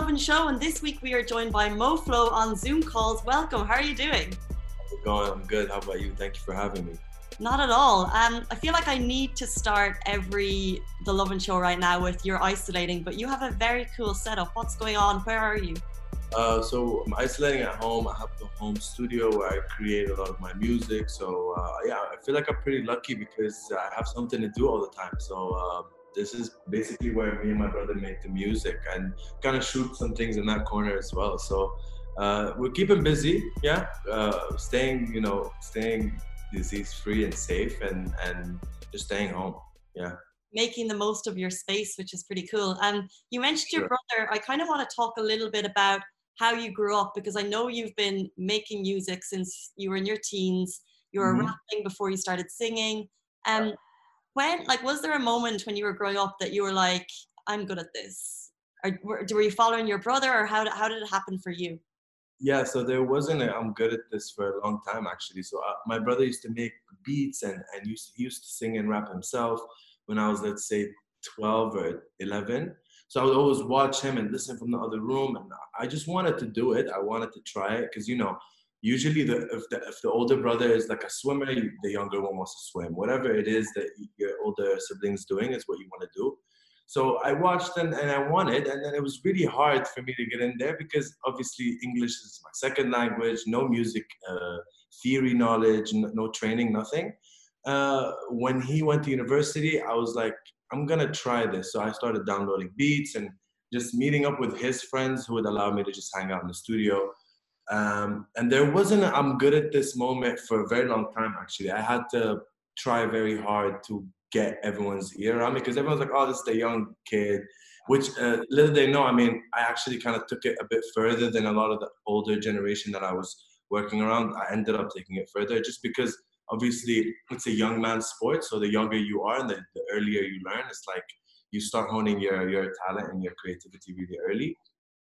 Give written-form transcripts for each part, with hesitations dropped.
Lovin' Show, and this week we are joined by Mo Flow on Zoom calls. Welcome, how are you doing? How's it going? I'm good, how about you? Thank you for having me. Not at all. I feel like I need to start the Lovin' Show right now with you're isolating, but you have a very cool setup. What's going on? Where are you? So I'm isolating at home. I have the home studio where I create a lot of my music. So yeah, I feel like I'm pretty lucky because I have something to do all the time. So this is basically where me and my brother make the music and kind of shoot some things in that corner as well. So we're keeping busy, yeah, staying disease-free and safe, and just staying home, yeah. Making the most of your space, which is pretty cool. You mentioned your brother. I kind of want to talk a little bit about how you grew up, because I know you've been making music since you were in your teens. You were rapping before you started singing. Was there a moment when you were growing up that you were like, I'm good at this? Or were you following your brother, or how did it happen for you? Yeah, so there wasn't I'm good at this for a long time, actually. So my brother used to make beats, and he used to sing and rap himself when I was, let's say, 12 or 11. So I would always watch him and listen from the other room, and I just wanted to do it. I wanted to try it, because, you know, usually if the older brother is like a swimmer, the younger one wants to swim. Whatever it is that your older sibling's doing is what you want to do. So I watched and I wanted, and then it was really hard for me to get in there because obviously English is my second language, no music theory knowledge, no training, nothing. When he went to university, I was like, I'm gonna try this. So I started downloading beats and just meeting up with his friends who would allow me to just hang out in the studio. And there wasn't I'm good at this moment for a very long time, actually. I had to try very hard to get everyone's ear around me, because everyone's like, oh, this is the young kid, which little they know, I mean, I actually kind of took it a bit further than a lot of the older generation that I was working around. I ended up taking it further just because obviously it's a young man's sport. So the younger you are and the earlier you learn, it's like you start honing your talent and your creativity really early.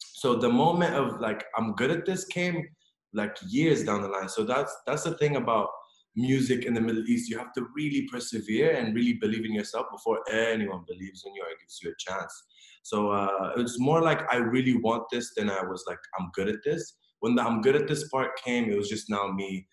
So the moment of like, I'm good at this came like years down the line. So that's the thing about music in the Middle East. You have to really persevere and really believe in yourself before anyone believes in you or gives you a chance. So it's more like I really want this than I was like, I'm good at this. When the I'm good at this part came, it was just now me,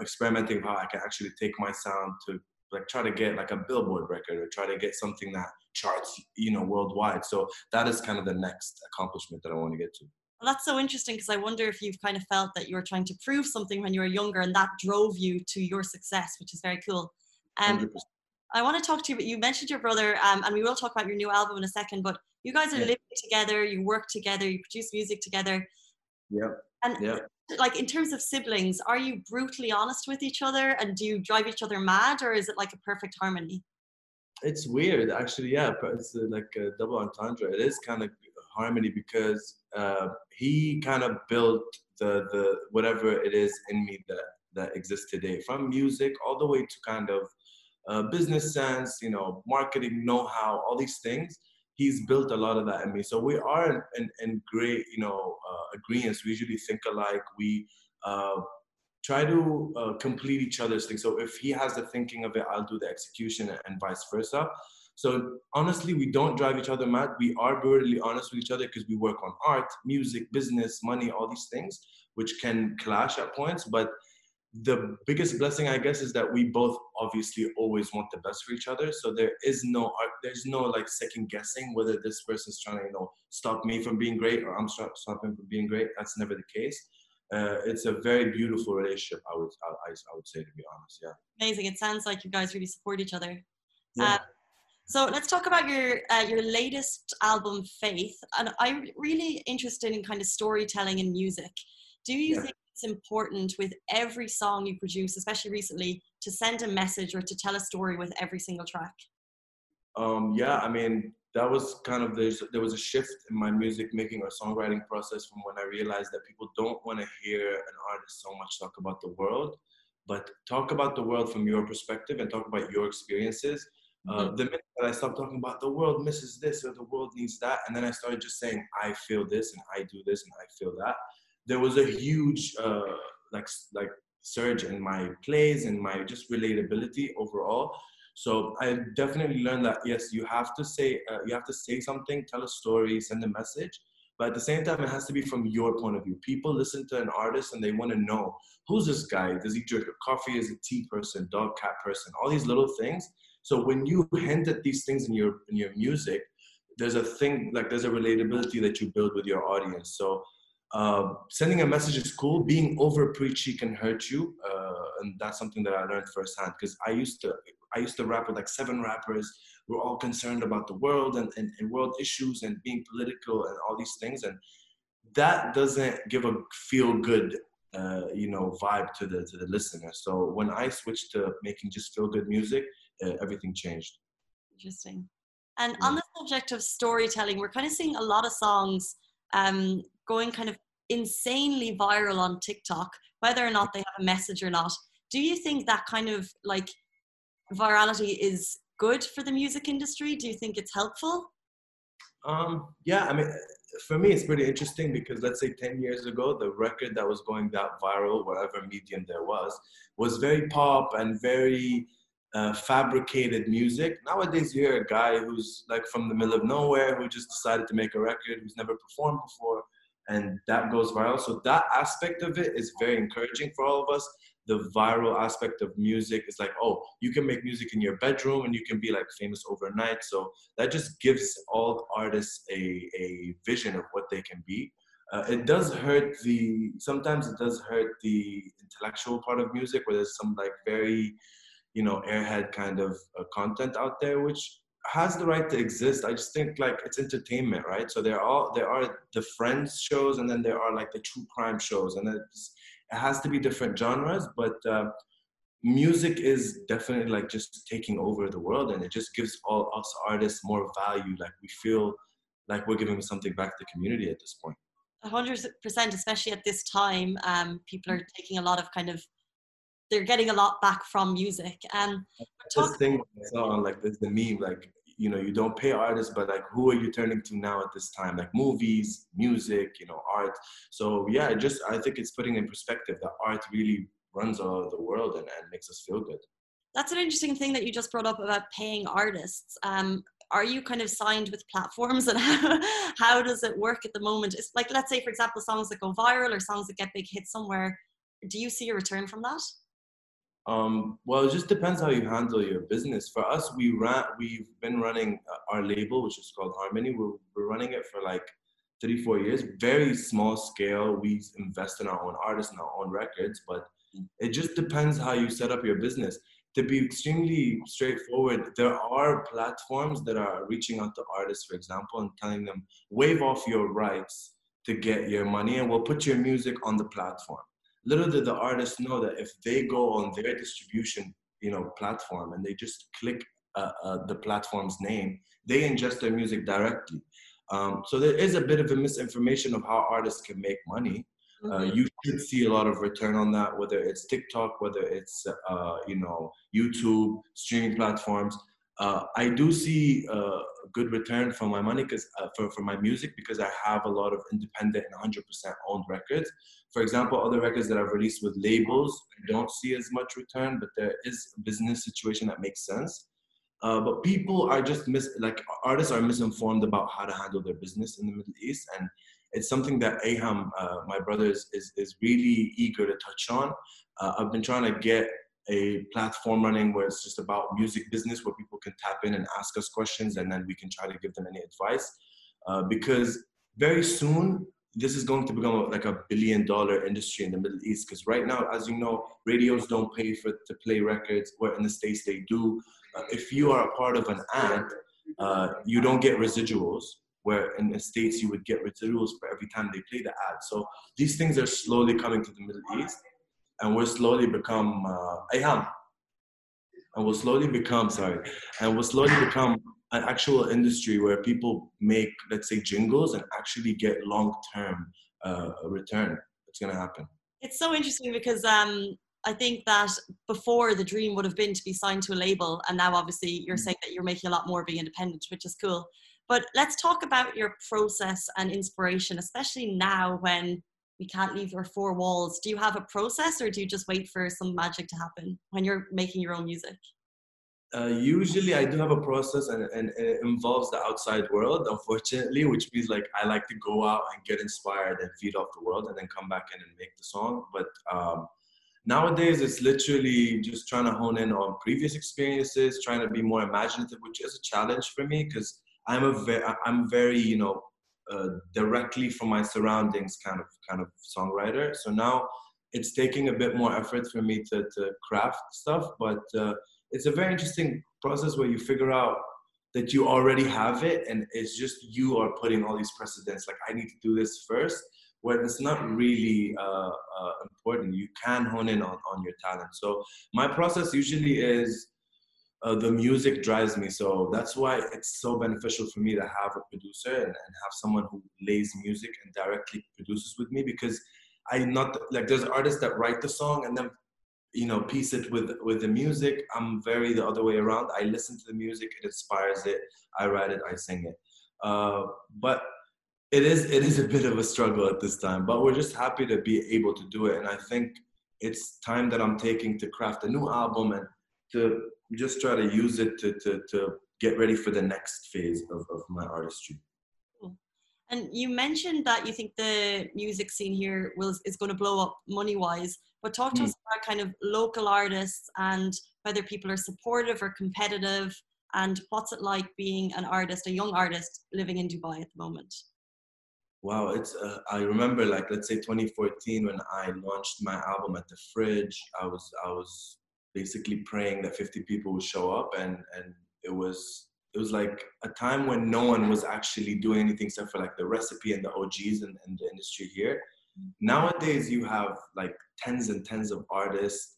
experimenting with how I can actually take my sound to like try to get like a Billboard record or try to get something that charts, worldwide. So that is kind of the next accomplishment that I want to get to. Well, that's so interesting, because I wonder if you've kind of felt that you were trying to prove something when you were younger and that drove you to your success, which is very cool. 100%. I want to talk to you, but you mentioned your brother, and we will talk about your new album in a second, but you guys are living together, you work together, you produce music together. Yeah. And like in terms of siblings, are you brutally honest with each other, and do you drive each other mad, or is it like a perfect harmony? It's weird, actually. Yeah, it's like a double entendre. It is kind of harmony, because he kind of built the whatever it is in me that exists today, from music all the way to kind of business sense, marketing know-how, all these things. He's built a lot of that in me. So we are in great, agreements. We usually think alike. We try to complete each other's things. So if he has the thinking of it, I'll do the execution, and vice versa. So honestly, we don't drive each other mad. We are brutally honest with each other because we work on art, music, business, money, all these things, which can clash at points. But the biggest blessing, I guess, is that we both obviously always want the best for each other. So there's no like second guessing whether this person's trying to, stop me from being great, or I'm stopping from being great. That's never the case. It's a very beautiful relationship, I would say, to be honest. Yeah. Amazing. It sounds like you guys really support each other. Yeah. So let's talk about your latest album, Faith. And I'm really interested in kind of storytelling in music. Do you think it's important with every song you produce, especially recently, to send a message or to tell a story with every single track? Yeah, I mean, that was kind of, there was a shift in my music making or songwriting process from when I realized that people don't want to hear an artist so much talk about the world, but talk about the world from your perspective and talk about your experiences. The minute that I stopped talking about the world misses this or the world needs that, and then I started just saying, I feel this and I do this and I feel that, there was a huge like surge in my plays and my just relatability overall. So I definitely learned that, yes, you have to say something, tell a story, send a message, But at the same time, it has to be from your point of view. People listen to an artist and they want to know, who's this guy? Does he drink coffee? Is a tea person, dog, cat person, all these little things. So when you hint at these things in your music, there's a thing, like there's a relatability that you build with your audience. So sending a message is cool. Being over preachy can hurt you. And that's something that I learned firsthand, because I used to rap with like 7 rappers. We're all concerned about the world and world issues and being political and all these things. And that doesn't give a feel good, vibe to the listener. So when I switched to making just feel good music, everything changed. Interesting. And on the subject of storytelling, we're kind of seeing a lot of songs going kind of insanely viral on TikTok, whether or not they have a message or not. Do you think that kind of like virality is good for the music industry? Do you think it's helpful? Yeah, I mean, for me, it's pretty interesting because let's say 10 years ago, the record that was going that viral, whatever medium there was very pop and very fabricated music. Nowadays, you hear a guy who's like from the middle of nowhere, who just decided to make a record, who's never performed before, and that goes viral. So that aspect of it is very encouraging for all of us. The viral aspect of music is like, oh, you can make music in your bedroom and you can be like famous overnight. So that just gives all artists a vision of what they can be. Sometimes it does hurt the intellectual part of music, where there's some like very, airhead kind of content out there, which has the right to exist. I just think like it's entertainment, right? So there are the Friends shows, and then there are like the true crime shows, and it has to be different genres. But music is definitely like just taking over the world, and it just gives all us artists more value. Like we feel like we're giving something back to the community at this point. 100%, especially at this time, people are taking a lot of kind of, they're getting a lot back from music. This thing I saw, like this, the meme, like, you don't pay artists, but like, who are you turning to now at this time? Like movies, music, art. So yeah, I think it's putting in perspective that art really runs all over the world and makes us feel good. That's an interesting thing that you just brought up about paying artists. Are you kind of signed with platforms, and how does it work at the moment? It's like, let's say for example, songs that go viral or songs that get big hits somewhere. Do you see a return from that? Well, it just depends how you handle your business. For us, we've been running our label, which is called Harmony. We're running it for like 3-4 years, very small scale. We invest in our own artists and our own records, but it just depends how you set up your business. To be extremely straightforward, there are platforms that are reaching out to artists, for example, and telling them, waive off your rights to get your money and we'll put your music on the platform. Little did the artists know that if they go on their distribution, platform, and they just click the platform's name, they ingest their music directly. So there is a bit of a misinformation of how artists can make money. You should see a lot of return on that, whether it's TikTok, whether it's YouTube, streaming platforms. I do see a good return for my money for my music, because I have a lot of independent and 100% owned records. For example, other records that I've released with labels, I don't see as much return, but there is a business situation that makes sense. But people are just artists are misinformed about how to handle their business in the Middle East. And it's something that Aham, my brother, is really eager to touch on. I've been trying to get a platform running where it's just about music business, where people can tap in and ask us questions, and then we can try to give them any advice. Because very soon, this is going to become like a billion-dollar industry in the Middle East. Because right now, as you know, radios don't pay to play records, where in the States they do. If you are a part of an ad, you don't get residuals, where in the States you would get residuals for every time they play the ad. So these things are slowly coming to the Middle East. And we'll slowly become an actual industry where people make, let's say, jingles and actually get long-term return. It's going to happen. It's so interesting because I think that before the dream would have been to be signed to a label. And now obviously you're saying that you're making a lot more being independent, which is cool. But let's talk about your process and inspiration, especially now when we can't leave our 4 walls. Do you have a process, or do you just wait for some magic to happen when you're making your own music? Usually I do have a process, and it involves the outside world, unfortunately, which means like I like to go out and get inspired and feed off the world and then come back in and make the song. But nowadays it's literally just trying to hone in on previous experiences, trying to be more imaginative, which is a challenge for me because I'm very, you know, directly from my surroundings kind of songwriter. So now it's taking a bit more effort for me to craft stuff, but it's a very interesting process where you figure out that you already have it, and it's just you are putting all these precedents, like I need to do this first, where it's not really important. You can hone in on your talent. So my process usually is the music drives me. So that's why it's so beneficial for me to have a producer and have someone who lays music and directly produces with me, because there's artists that write the song and then, you know, piece it with the music. I'm very the other way around. I listen to the music, it inspires it, I write it, I sing it. But it is a bit of a struggle at this time, but we're just happy to be able to do it. And I think it's time that I'm taking to craft a new album and to just try to use it to get ready for the next phase of my artistry. And you mentioned that you think the music scene here is going to blow up money-wise, but talk to us about kind of local artists and whether people are supportive or competitive, and what's it like being an artist, a young artist living in Dubai at the moment? Wow, it's I remember, like, let's say 2014 when I launched my album at the Fridge, I was basically praying that 50 people would show up, and it was like a time when no one was actually doing anything except for like the Recipe and the OGs in the industry here. Nowadays, you have like tens and tens of artists,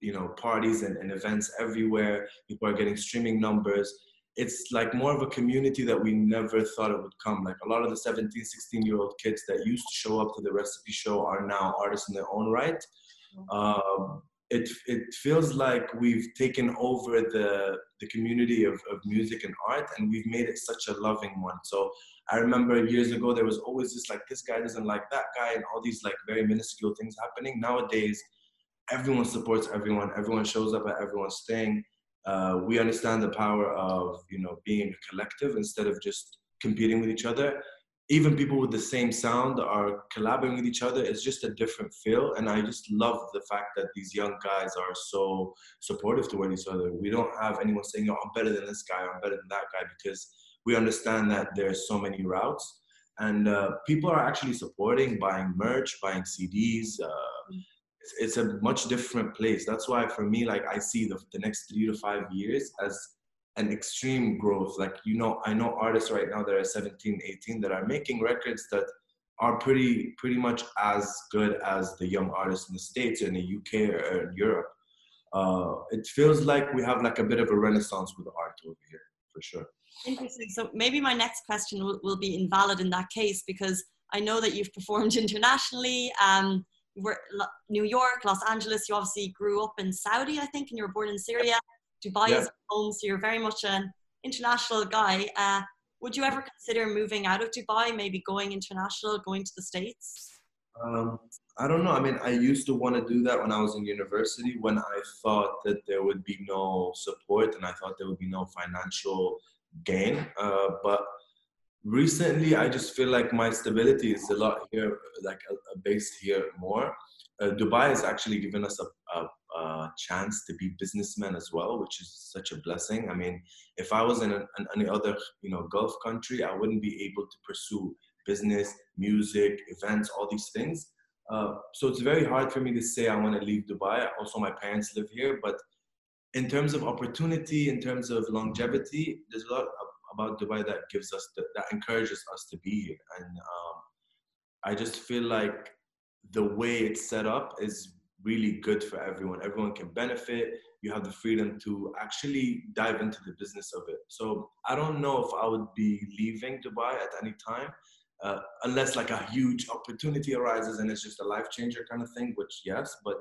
you know, parties and events everywhere. People are getting streaming numbers. It's like more of a community that we never thought it would come. Like a lot of the 17, 16-year-old kids that used to show up to the Recipe show are now artists in their own right. It feels like we've taken over the community of music and art, and we've made it such a loving one. So I remember years ago, there was always just like, this guy doesn't like that guy, and all these like very minuscule things happening. Nowadays, everyone supports everyone. Everyone shows up at everyone's thing. We understand the power of, you know, being a collective instead of just competing with each other. Even people with the same sound are collaborating with each other. It's just a different feel. And I just love the fact that these young guys are so supportive toward each other. We don't have anyone saying, oh, I'm better than this guy, I'm better than that guy, because we understand that there's so many routes. And people are actually supporting, buying merch, buying CDs. It's a much different place. That's why for me, like, I see the next 3 to 5 years as an extreme growth. Like, you know, I know artists right now that are 17, 18 that are making records that are pretty much as good as the young artists in the States or in the UK or in Europe. It feels like we have like a bit of a renaissance with art over here, for sure. Interesting. So maybe my next question will be invalid in that case, because I know that you've performed internationally. You were New York, Los Angeles. You obviously grew up in Saudi, I think, and you were born in Syria. Dubai is home, so you're very much an international guy. Would you ever consider moving out of Dubai, maybe going international, going to the States? I don't know. I mean, I used to want to do that when I was in university, when I thought that there would be no support and I thought there would be no financial gain. But recently, I just feel like my stability is a lot here, like based here more. Dubai has actually given us a chance to be businessmen as well, which is such a blessing. I mean, if I was in any other, you know, Gulf country, I wouldn't be able to pursue business, music, events, all these things. So it's very hard for me to say I want to leave Dubai. Also, my parents live here, but in terms of opportunity, in terms of longevity, there's a lot about Dubai that gives us, that encourages us to be here. And I just feel like the way it's set up is really good for everyone. Everyone can benefit. You have the freedom to actually dive into the business of it. So I don't know if I would be leaving Dubai at any time, unless like a huge opportunity arises and it's just a life changer kind of thing, which yes, but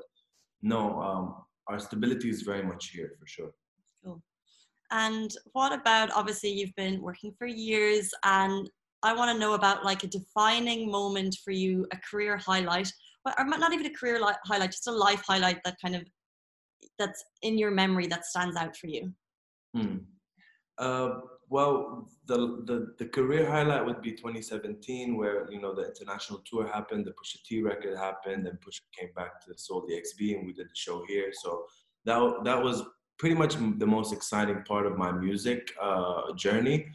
no, our stability is very much here for sure. Cool. And what about, obviously you've been working for years, and I want to know about like a defining moment for you, a career highlight. Well, not even a career highlight, just a life highlight that's in your memory that stands out for you. Well, the career highlight would be 2017, where, you know, the international tour happened, the Pusha T record happened, and Pusha came back to Soul DXB, and we did the show here. So that was pretty much the most exciting part of my music journey.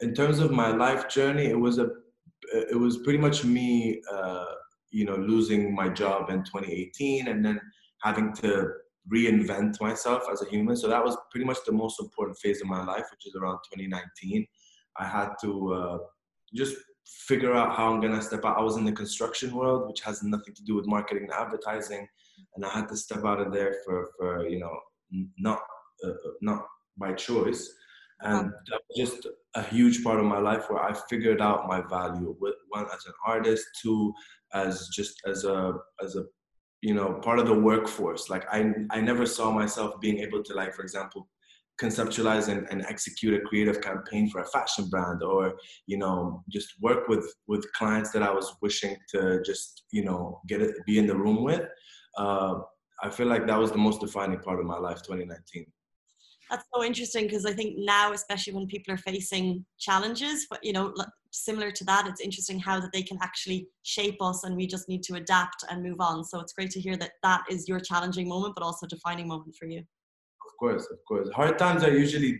In terms of my life journey, it was pretty much me, you know, losing my job in 2018 and then having to reinvent myself as a human. So that was pretty much the most important phase of my life, which is around 2019. I had to just figure out how I'm gonna step out. I was in the construction world, which has nothing to do with marketing and advertising, and I had to step out of there for you know, not by choice. And that was just a huge part of my life where I figured out my value, with one, as an artist, two, as just as a you know, part of the workforce. Like I never saw myself being able to, like, for example, conceptualize and execute a creative campaign for a fashion brand, or, you know, just work with clients that I was wishing to just, you know, be in the room with. I feel like that was the most defining part of my life, 2019. That's so interesting, because I think now, especially when people are facing challenges, but, you know, similar to that, it's interesting how that they can actually shape us, and we just need to adapt and move on. So it's great to hear that that is your challenging moment, but also defining moment for you. Of course, of course. Hard times are usually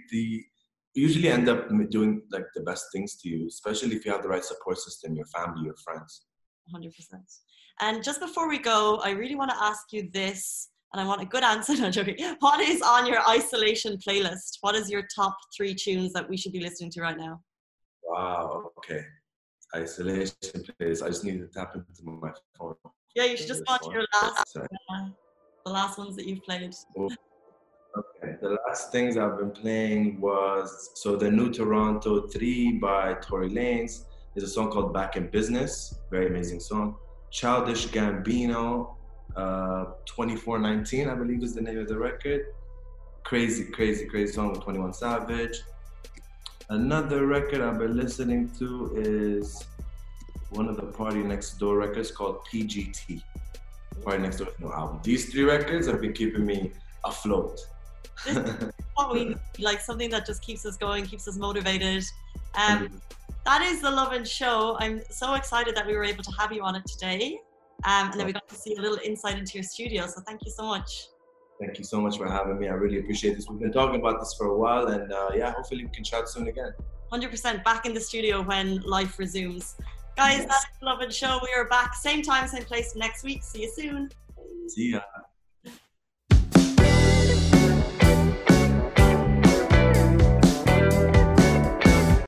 end up doing, like, the best things to you, especially if you have the right support system, your family, your friends. 100%. And just before we go, I really want to ask you this, and I want a good answer. No, joking. What is on your isolation playlist? What is your top 3 tunes that we should be listening to right now? Wow, okay. Isolation playlist. I just need to tap into my phone. Yeah, you should just watch your the last ones that you've played. Okay, the last things I've been playing was, so The New Toronto 3 by Tory Lanez. There's a song called Back in Business, very amazing song. Childish Gambino, 2419, I believe is the name of the record. Crazy song with 21 Savage. Another record I've been listening to is one of the Party Next Door records called PGT. Party Next Door new album. These 3 records have been keeping me afloat. This is what we need, like, something that just keeps us going, keeps us motivated. That is The Love and Show. I'm so excited that we were able to have you on it today. And then we got to see a little insight into your studio, so thank you so much. Thank you so much for having me. I really appreciate this. We've been talking about this for a while, and yeah, hopefully we can chat soon again. 100% back in the studio when life resumes. Guys, yes. That is The Love and Show. We are back, same time, same place next week. See you soon. See ya.